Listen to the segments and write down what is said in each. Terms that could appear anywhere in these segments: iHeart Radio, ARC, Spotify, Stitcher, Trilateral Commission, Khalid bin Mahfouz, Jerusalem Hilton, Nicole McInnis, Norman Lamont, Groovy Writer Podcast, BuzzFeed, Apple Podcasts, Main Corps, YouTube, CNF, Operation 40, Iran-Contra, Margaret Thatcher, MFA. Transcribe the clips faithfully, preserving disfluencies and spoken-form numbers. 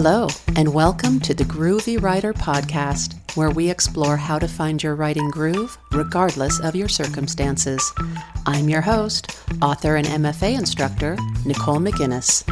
Hello, and welcome to the Groovy Writer Podcast, where we explore how to find your writing groove, regardless of your circumstances. I'm your host, author and M F A instructor, Nicole McInnis.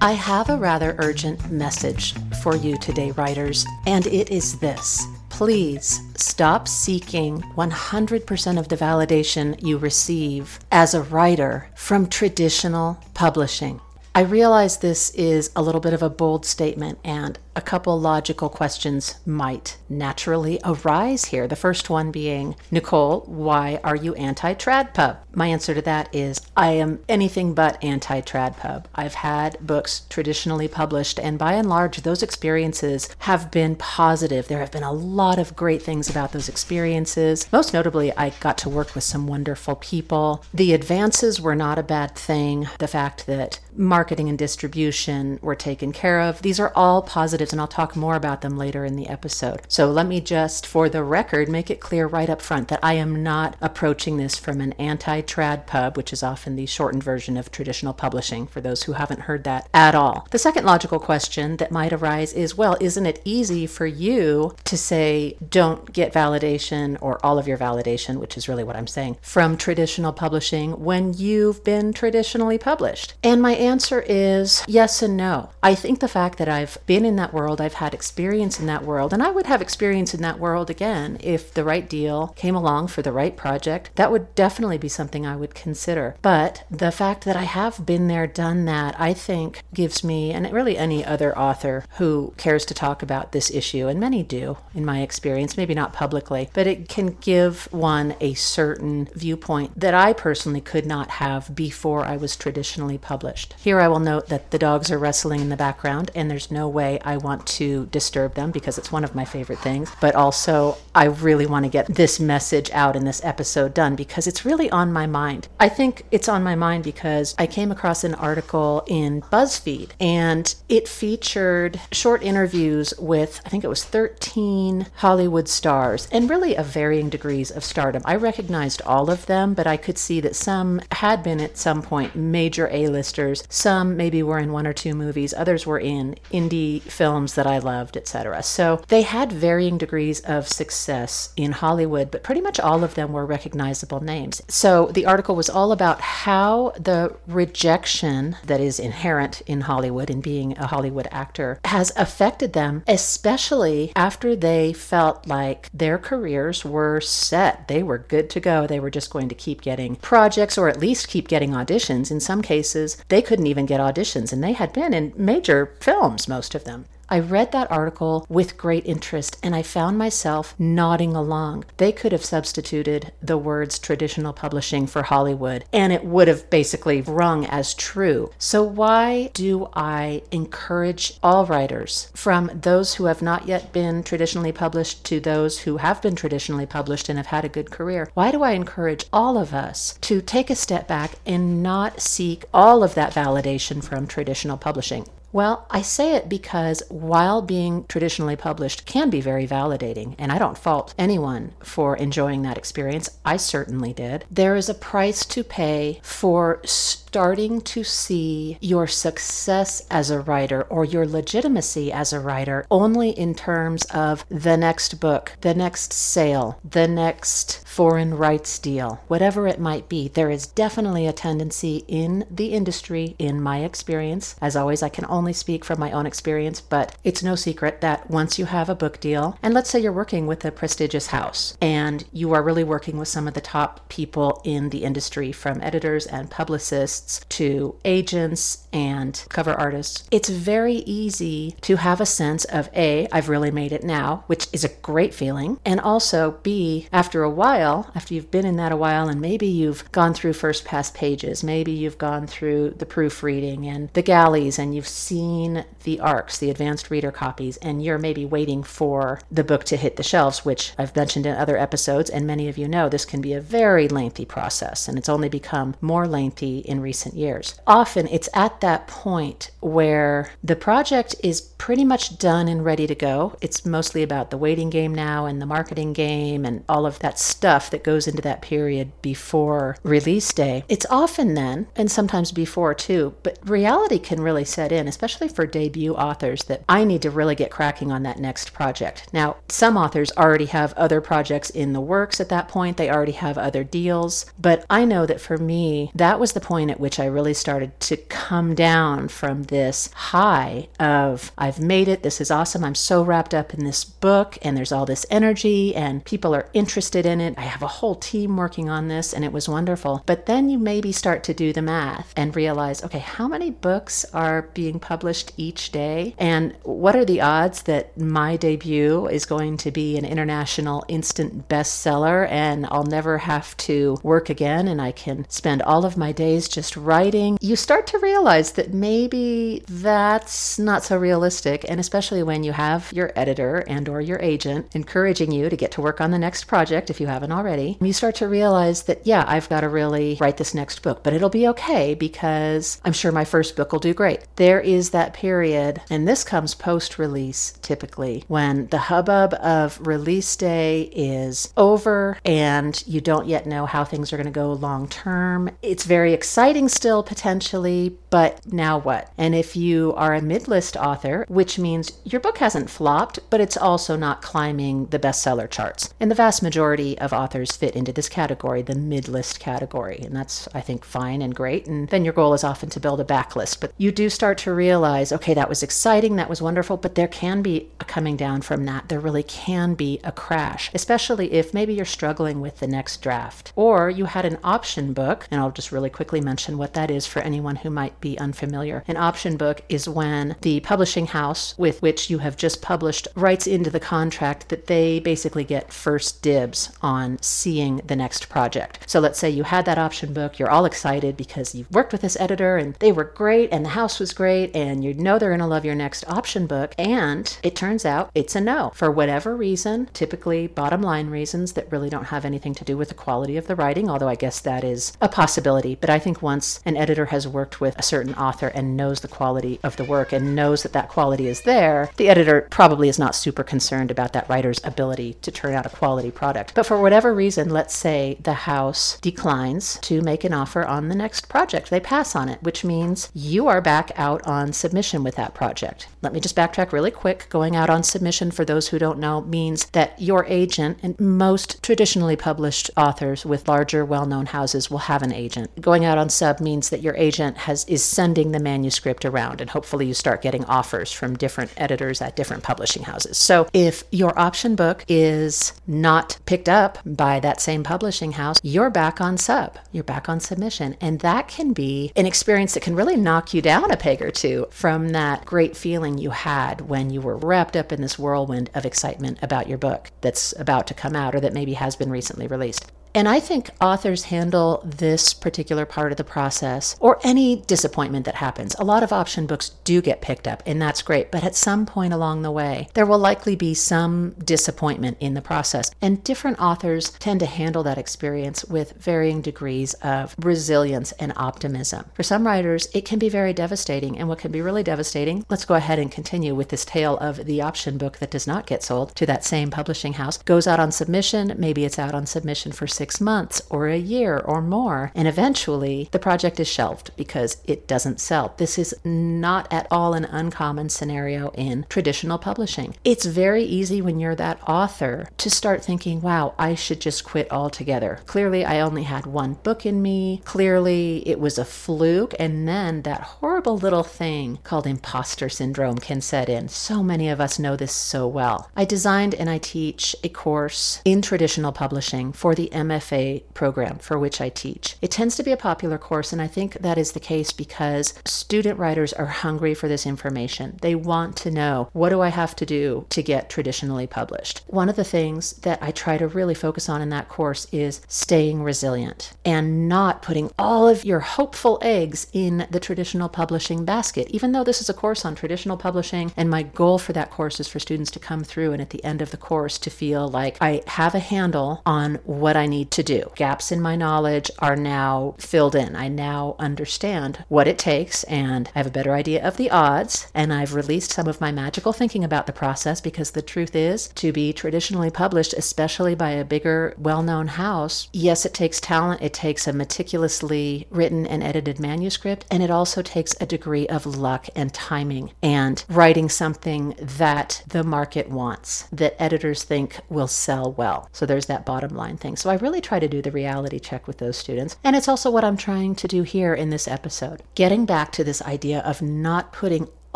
I have a rather urgent message for you today, writers, and it is this. Please stop seeking one hundred percent of the validation you receive as a writer from traditional publishing. I realize this is a little bit of a bold statement, and a couple logical questions might naturally arise here. The first one being, Nicole, why are you anti-TradPub? My answer to that is, I am anything but anti-TradPub. I've had books traditionally published, and by and large, those experiences have been positive. There have been a lot of great things about those experiences. Most notably, I got to work with some wonderful people. The advances were not a bad thing. The fact that marketing and distribution were taken care of. These are all positive, and I'll talk more about them later in the episode. So let me just, for the record, make it clear right up front that I am not approaching this from an anti-trad pub, which is often the shortened version of traditional publishing, for those who haven't heard that at all. The second logical question that might arise is, well, isn't it easy for you to say, don't get validation or all of your validation, which is really what I'm saying, from traditional publishing when you've been traditionally published? And my answer is yes and no. I think the fact that I've been in that world, I've had experience in that world, and I would have experience in that world again if the right deal came along for the right project. That would definitely be something I would consider. But the fact that I have been there, done that, I think gives me, and really any other author who cares to talk about this issue, and many do in my experience, maybe not publicly, but it can give one a certain viewpoint that I personally could not have before I was traditionally published. Here I will note that the dogs are wrestling in the background, and there's no way I want to disturb them because it's one of my favorite things, but also I really want to get this message out in this episode done because it's really on my mind. I think it's on my mind because I came across an article in BuzzFeed, and it featured short interviews with, I think it was thirteen Hollywood stars, and really of varying degrees of stardom. I recognized all of them, but I could see that some had been at some point major A-listers, some maybe were in one or two movies, others were in indie films that I loved, et cetera. So they had varying degrees of success in Hollywood, but pretty much all of them were recognizable names. So the article was all about how the rejection that is inherent in Hollywood and being a Hollywood actor has affected them, especially after they felt like their careers were set. They were good to go. They were just going to keep getting projects or at least keep getting auditions. In some cases, they couldn't even get auditions, and they had been in major films, most of them. I read that article with great interest, and I found myself nodding along. They could have substituted the words traditional publishing for Hollywood, and it would have basically rung as true. So why do I encourage all writers, from those who have not yet been traditionally published to those who have been traditionally published and have had a good career, why do I encourage all of us to take a step back and not seek all of that validation from traditional publishing? Well, I say it because while being traditionally published can be very validating, and I don't fault anyone for enjoying that experience, I certainly did, there is a price to pay for starting to see your success as a writer or your legitimacy as a writer only in terms of the next book, the next sale, the next foreign rights deal, whatever it might be. There is definitely a tendency in the industry, in my experience, as always, I can only speak from my own experience, but it's no secret that once you have a book deal, and let's say you're working with a prestigious house and you are really working with some of the top people in the industry, from editors and publicists to agents and cover artists, it's very easy to have a sense of A, I've really made it now, which is a great feeling, and also B, after a while while, after you've been in that a while, and maybe you've gone through first pass pages, maybe you've gone through the proofreading and the galleys, and you've seen the A R Cs, the advanced reader copies, and you're maybe waiting for the book to hit the shelves, which I've mentioned in other episodes, and many of you know this can be a very lengthy process, and it's only become more lengthy in recent years. Often it's at that point where the project is pretty much done and ready to go. It's mostly about the waiting game now and the marketing game and all of that stuff that goes into that period before release day. It's often then, and sometimes before too, but reality can really set in, especially for debut authors, that I need to really get cracking on that next project. Now, some authors already have other projects in the works at that point. They already have other deals. But I know that for me, that was the point at which I really started to come down from this high of, I've made it, this is awesome, I'm so wrapped up in this book, and there's all this energy, and people are interested in it, I have a whole team working on this, and it was wonderful. But then you maybe start to do the math and realize, okay, how many books are being published each day? And what are the odds that my debut is going to be an international instant bestseller, and I'll never have to work again, and I can spend all of my days just writing? You start to realize that maybe that's not so realistic, and especially when you have your editor and or your agent encouraging you to get to work on the next project if you haven't already, you start to realize that, yeah, I've got to really write this next book, but it'll be okay because I'm sure my first book will do great. There is that period, and this comes post-release typically, when the hubbub of release day is over and you don't yet know how things are going to go long term. It's very exciting still potentially, but now what? And if you are a mid-list author, which means your book hasn't flopped, but it's also not climbing the bestseller charts. And the vast majority of authors fit into this category, the mid-list category. And that's, I think, fine and great. And then your goal is often to build a backlist. But you do start to realize, okay, that was exciting, that was wonderful, but there can be a coming down from that. There really can be a crash, especially if maybe you're struggling with the next draft. Or you had an option book, and I'll just really quickly mention what that is for anyone who might be unfamiliar. An option book is when the publishing house with which you have just published writes into the contract that they basically get first dibs on seeing the next project. So let's say you had that option book, you're all excited because you've worked with this editor and they were great and the house was great and you know they're going to love your next option book, and it turns out it's a no for whatever reason, typically bottom line reasons that really don't have anything to do with the quality of the writing, although I guess that is a possibility. But I think once an editor has worked with a certain author and knows the quality of the work and knows that that quality is there, the editor probably is not super concerned about that writer's ability to turn out a quality product. But for whatever reason, let's say the house declines to make an offer on the next project. They pass on it, which means you are back out on submission with that project. Let me just backtrack really quick. Going out on submission, for those who don't know, means that your agent, and most traditionally published authors with larger, well-known houses will have an agent. Going out on sub means that your agent has is sending the manuscript around, and hopefully you start getting offers from different editors at different publishing houses. So if your option book is not picked up by that same publishing house, you're back on sub, you're back on submission. And that can be an experience that can really knock you down a peg or two from that great feeling you had when you were wrapped up in this whirlwind of excitement about your book that's about to come out or that maybe has been recently released. And I think authors handle this particular part of the process, or any disappointment that happens. A lot of option books do get picked up, and that's great, but at some point along the way, there will likely be some disappointment in the process. And different authors tend to handle that experience with varying degrees of resilience and optimism. For some writers, it can be very devastating, and what can be really devastating, let's go ahead and continue with this tale of the option book that does not get sold to that same publishing house, goes out on submission, maybe it's out on submission for six six months or a year or more, and eventually the project is shelved because it doesn't sell. This is not at all an uncommon scenario in traditional publishing. It's very easy when you're that author to start thinking, wow, I should just quit altogether. Clearly, I only had one book in me. Clearly, it was a fluke. And then that horrible little thing called imposter syndrome can set in. So many of us know this so well. I designed and I teach a course in traditional publishing for the M F A M F A program for which I teach. It tends to be a popular course, and I think that is the case because student writers are hungry for this information. They want to know, what do I have to do to get traditionally published? One of the things that I try to really focus on in that course is staying resilient and not putting all of your hopeful eggs in the traditional publishing basket. Even though this is a course on traditional publishing, and my goal for that course is for students to come through and at the end of the course to feel like I have a handle on what I need to do. Gaps in my knowledge are now filled in. I now understand what it takes, and I have a better idea of the odds, and I've released some of my magical thinking about the process, because the truth is, to be traditionally published, especially by a bigger, well-known house, yes, it takes talent, it takes a meticulously written and edited manuscript, and it also takes a degree of luck and timing and writing something that the market wants, that editors think will sell well. So there's that bottom line thing. So I really try to do the reality check with those students, and it's also what I'm trying to do here in this episode. Getting back to this idea of not putting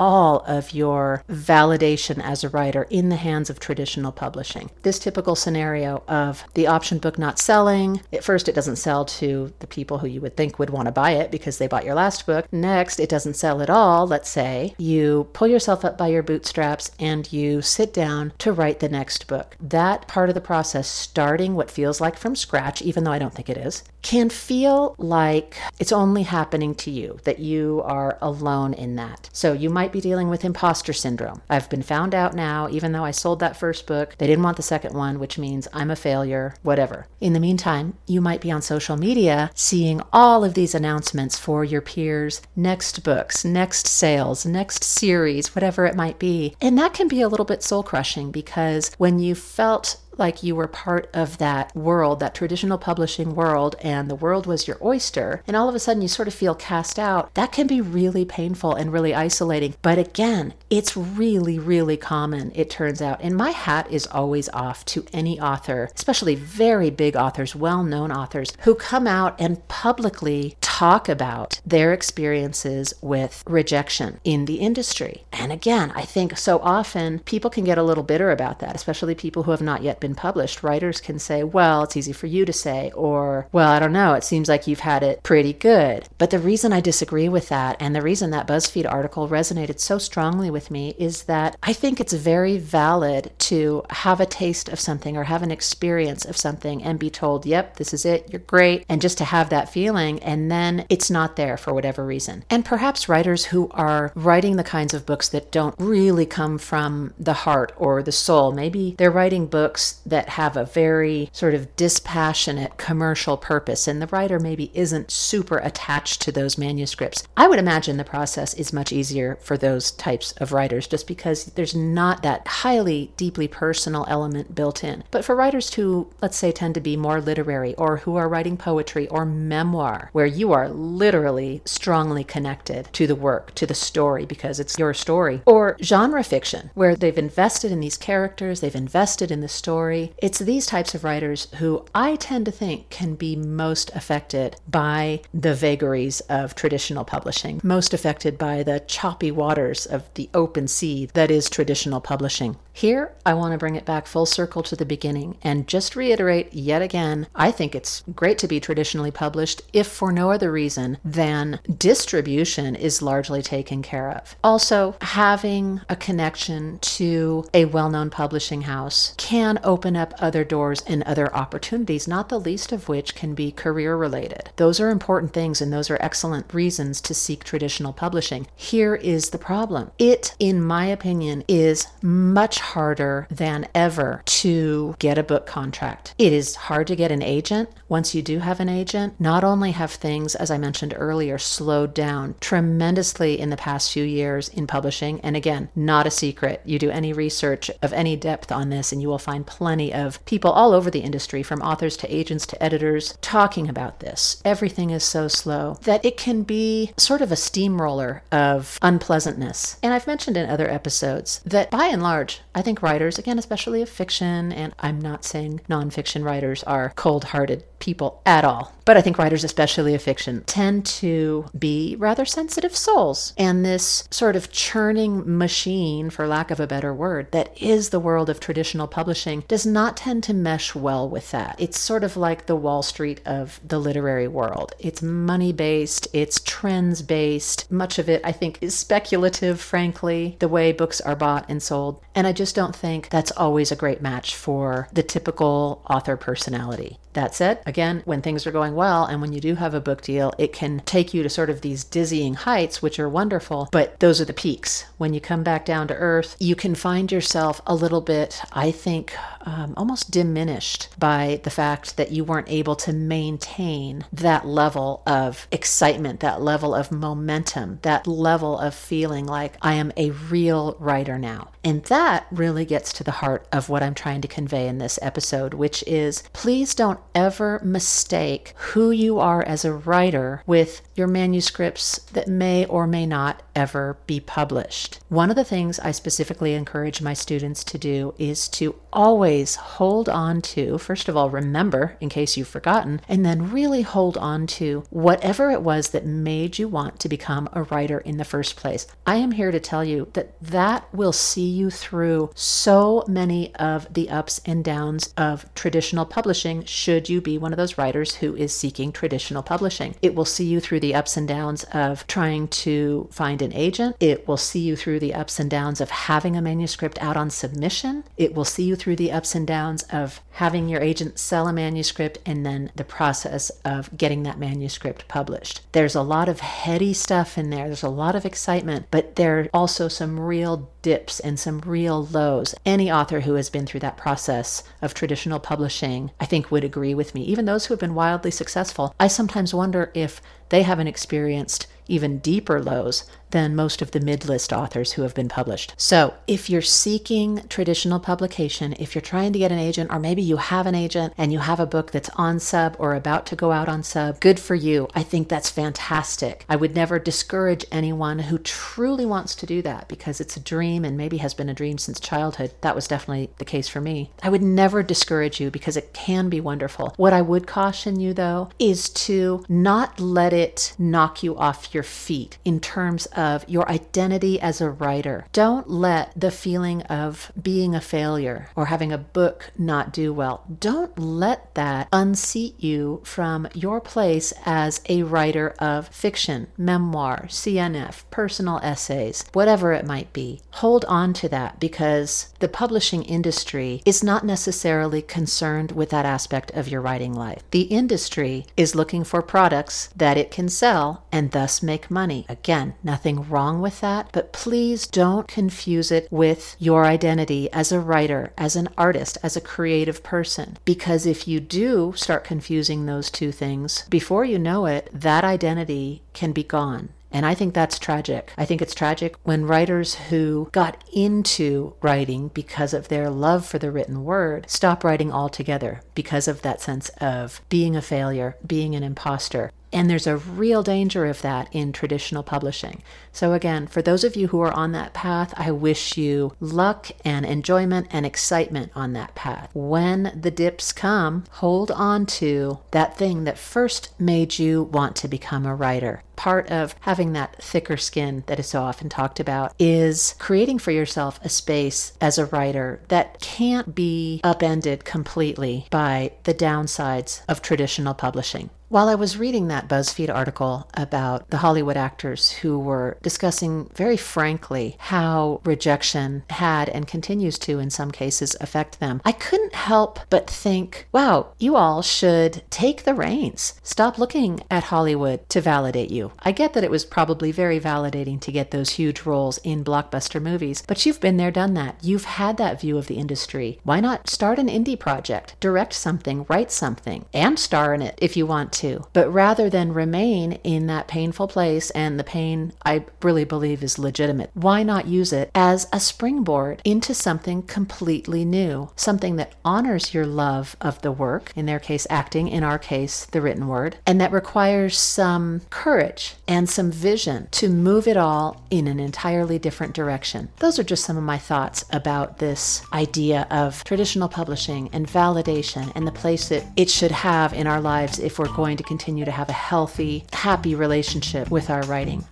all of your validation as a writer in the hands of traditional publishing. This typical scenario of the option book not selling. At first, it doesn't sell to the people who you would think would want to buy it because they bought your last book. Next, it doesn't sell at all, let's say. You pull yourself up by your bootstraps and you sit down to write the next book. That part of the process, starting what feels like from scratch, even though I don't think it is, can feel like it's only happening to you, that you are alone in that. So you might be dealing with imposter syndrome. I've been found out now, even though I sold that first book, they didn't want the second one, which means I'm a failure, whatever. In the meantime, you might be on social media seeing all of these announcements for your peers, next books, next sales, next series, whatever it might be. And that can be a little bit soul-crushing, because when you felt like you were part of that world, that traditional publishing world, and the world was your oyster, and all of a sudden you sort of feel cast out, that can be really painful and really isolating. But again, it's really, really common, it turns out. And my hat is always off to any author, especially very big authors, well-known authors, who come out and publicly talk about their experiences with rejection in the industry. And again, I think so often people can get a little bitter about that, especially people who have not yet been published. Writers can say, well, it's easy for you to say, or, well, I don't know, it seems like you've had it pretty good. But the reason I disagree with that, and the reason that BuzzFeed article resonated so strongly with me, is that I think it's very valid to have a taste of something or have an experience of something and be told, yep, this is it, you're great, and just to have that feeling, and then it's not there for whatever reason. And perhaps writers who are writing the kinds of books that don't really come from the heart or the soul, maybe they're writing books that have a very sort of dispassionate commercial purpose, and the writer maybe isn't super attached to those manuscripts. I would imagine the process is much easier for those types of writers, just because there's not that highly, deeply personal element built in. But for writers who, let's say, tend to be more literary, or who are writing poetry or memoir, where you are literally strongly connected to the work, to the story, because it's your story, or genre fiction, where they've invested in these characters, they've invested in the story, it's these types of writers who I tend to think can be most affected by the vagaries of traditional publishing, most affected by the choppy waters of the open sea that is traditional publishing. Here, I want to bring it back full circle to the beginning and just reiterate yet again, I think it's great to be traditionally published if for no other reason than distribution is largely taken care of. Also, having a connection to a well-known publishing house can open up other doors and other opportunities, not the least of which can be career-related. Those are important things, and those are excellent reasons to seek traditional publishing. Here is the problem. It, in my opinion, is much harder harder than ever to get a book contract. It is hard to get an agent. Once you do have an agent, not only have things, as I mentioned earlier, slowed down tremendously in the past few years in publishing, and again, not a secret. You do any research of any depth on this, and you will find plenty of people all over the industry, from authors to agents to editors, talking about this. Everything is so slow that it can be sort of a steamroller of unpleasantness. And I've mentioned in other episodes that by and large, I think writers, again, especially of fiction, and I'm not saying nonfiction writers are cold-hearted people at all, but I think writers, especially of fiction, fiction tend to be rather sensitive souls. And this sort of churning machine, for lack of a better word, that is the world of traditional publishing does not tend to mesh well with that. It's sort of like the Wall Street of the literary world. It's money-based, it's trends-based. Much of it, I think, is speculative, frankly, the way books are bought and sold. And I just don't think that's always a great match for the typical author personality. That said, again, when things are going well and when you do have a book deal, it can take you to sort of these dizzying heights, which are wonderful, but those are the peaks. When you come back down to earth, you can find yourself a little bit, I think, um, almost diminished by the fact that you weren't able to maintain that level of excitement, that level of momentum, that level of feeling like I am a real writer now. And that really gets to the heart of what I'm trying to convey in this episode, which is please don't ever mistake who you are as a writer with your manuscripts that may or may not ever be published. One of the things I specifically encourage my students to do is to always hold on to, first of all, remember in case you've forgotten, and then really hold on to whatever it was that made you want to become a writer in the first place. I am here to tell you that that will see you through so many of the ups and downs of traditional publishing should you be one of those writers who is seeking traditional publishing. It will see you through the ups and downs of trying to find an agent. It will see you through the ups and downs of having a manuscript out on submission. It will see you through the ups and downs of having your agent sell a manuscript and then the process of getting that manuscript published. There's a lot of heady stuff in there. There's a lot of excitement, but there are also some real dips and some real lows. Any author who has been through that process of traditional publishing, I think, would agree with me. Even those who have been wildly successful, I sometimes wonder if they haven't experienced even deeper lows than most of the mid-list authors who have been published. So if you're seeking traditional publication, if you're trying to get an agent, or maybe you have an agent and you have a book that's on sub or about to go out on sub, good for you. I think that's fantastic. I would never discourage anyone who truly wants to do that because it's a dream and maybe has been a dream since childhood. That was definitely the case for me. I would never discourage you because it can be wonderful. What I would caution you though is to not let it knock you off your feet in terms of of your identity as a writer. Don't let the feeling of being a failure or having a book not do well, don't let that unseat you from your place as a writer of fiction, memoir, C N F, personal essays, whatever it might be. Hold on to that because the publishing industry is not necessarily concerned with that aspect of your writing life. The industry is looking for products that it can sell and thus make money. Again, nothing wrong with that, but please don't confuse it with your identity as a writer, as an artist, as a creative person. Because if you do start confusing those two things, before you know it, that identity can be gone. And I think that's tragic. I think it's tragic when writers who got into writing because of their love for the written word stop writing altogether because of that sense of being a failure, being an imposter. And there's a real danger of that in traditional publishing. So again, for those of you who are on that path, I wish you luck and enjoyment and excitement on that path. When the dips come, hold on to that thing that first made you want to become a writer. Part of having that thicker skin that is so often talked about is creating for yourself a space as a writer that can't be upended completely by the downsides of traditional publishing. While I was reading that BuzzFeed article about the Hollywood actors who were discussing very frankly how rejection had and continues to in some cases affect them, I couldn't help but think, wow, you all should take the reins. Stop looking at Hollywood to validate you. I get that it was probably very validating to get those huge roles in blockbuster movies, but you've been there, done that. You've had that view of the industry. Why not start an indie project, direct something, write something, and star in it if you want to. To. But rather than remain in that painful place, and the pain I really believe is legitimate, why not use it as a springboard into something completely new, something that honors your love of the work, in their case acting, in our case the written word, and that requires some courage and some vision to move it all in an entirely different direction. Those are just some of my thoughts about this idea of traditional publishing and validation and the place that it should have in our lives if we're going going to continue to have a healthy, happy relationship with our writing.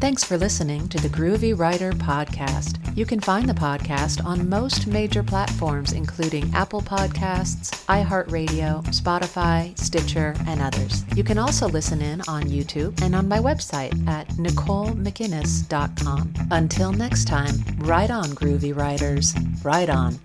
Thanks for listening to the Groovy Writer Podcast. You can find the podcast on most major platforms, including Apple Podcasts, iHeart Radio, Spotify, Stitcher, and others. You can also listen in on YouTube and on my website at nicole mcguinness dot com. Until next time, write on, Groovy Writers. Write on.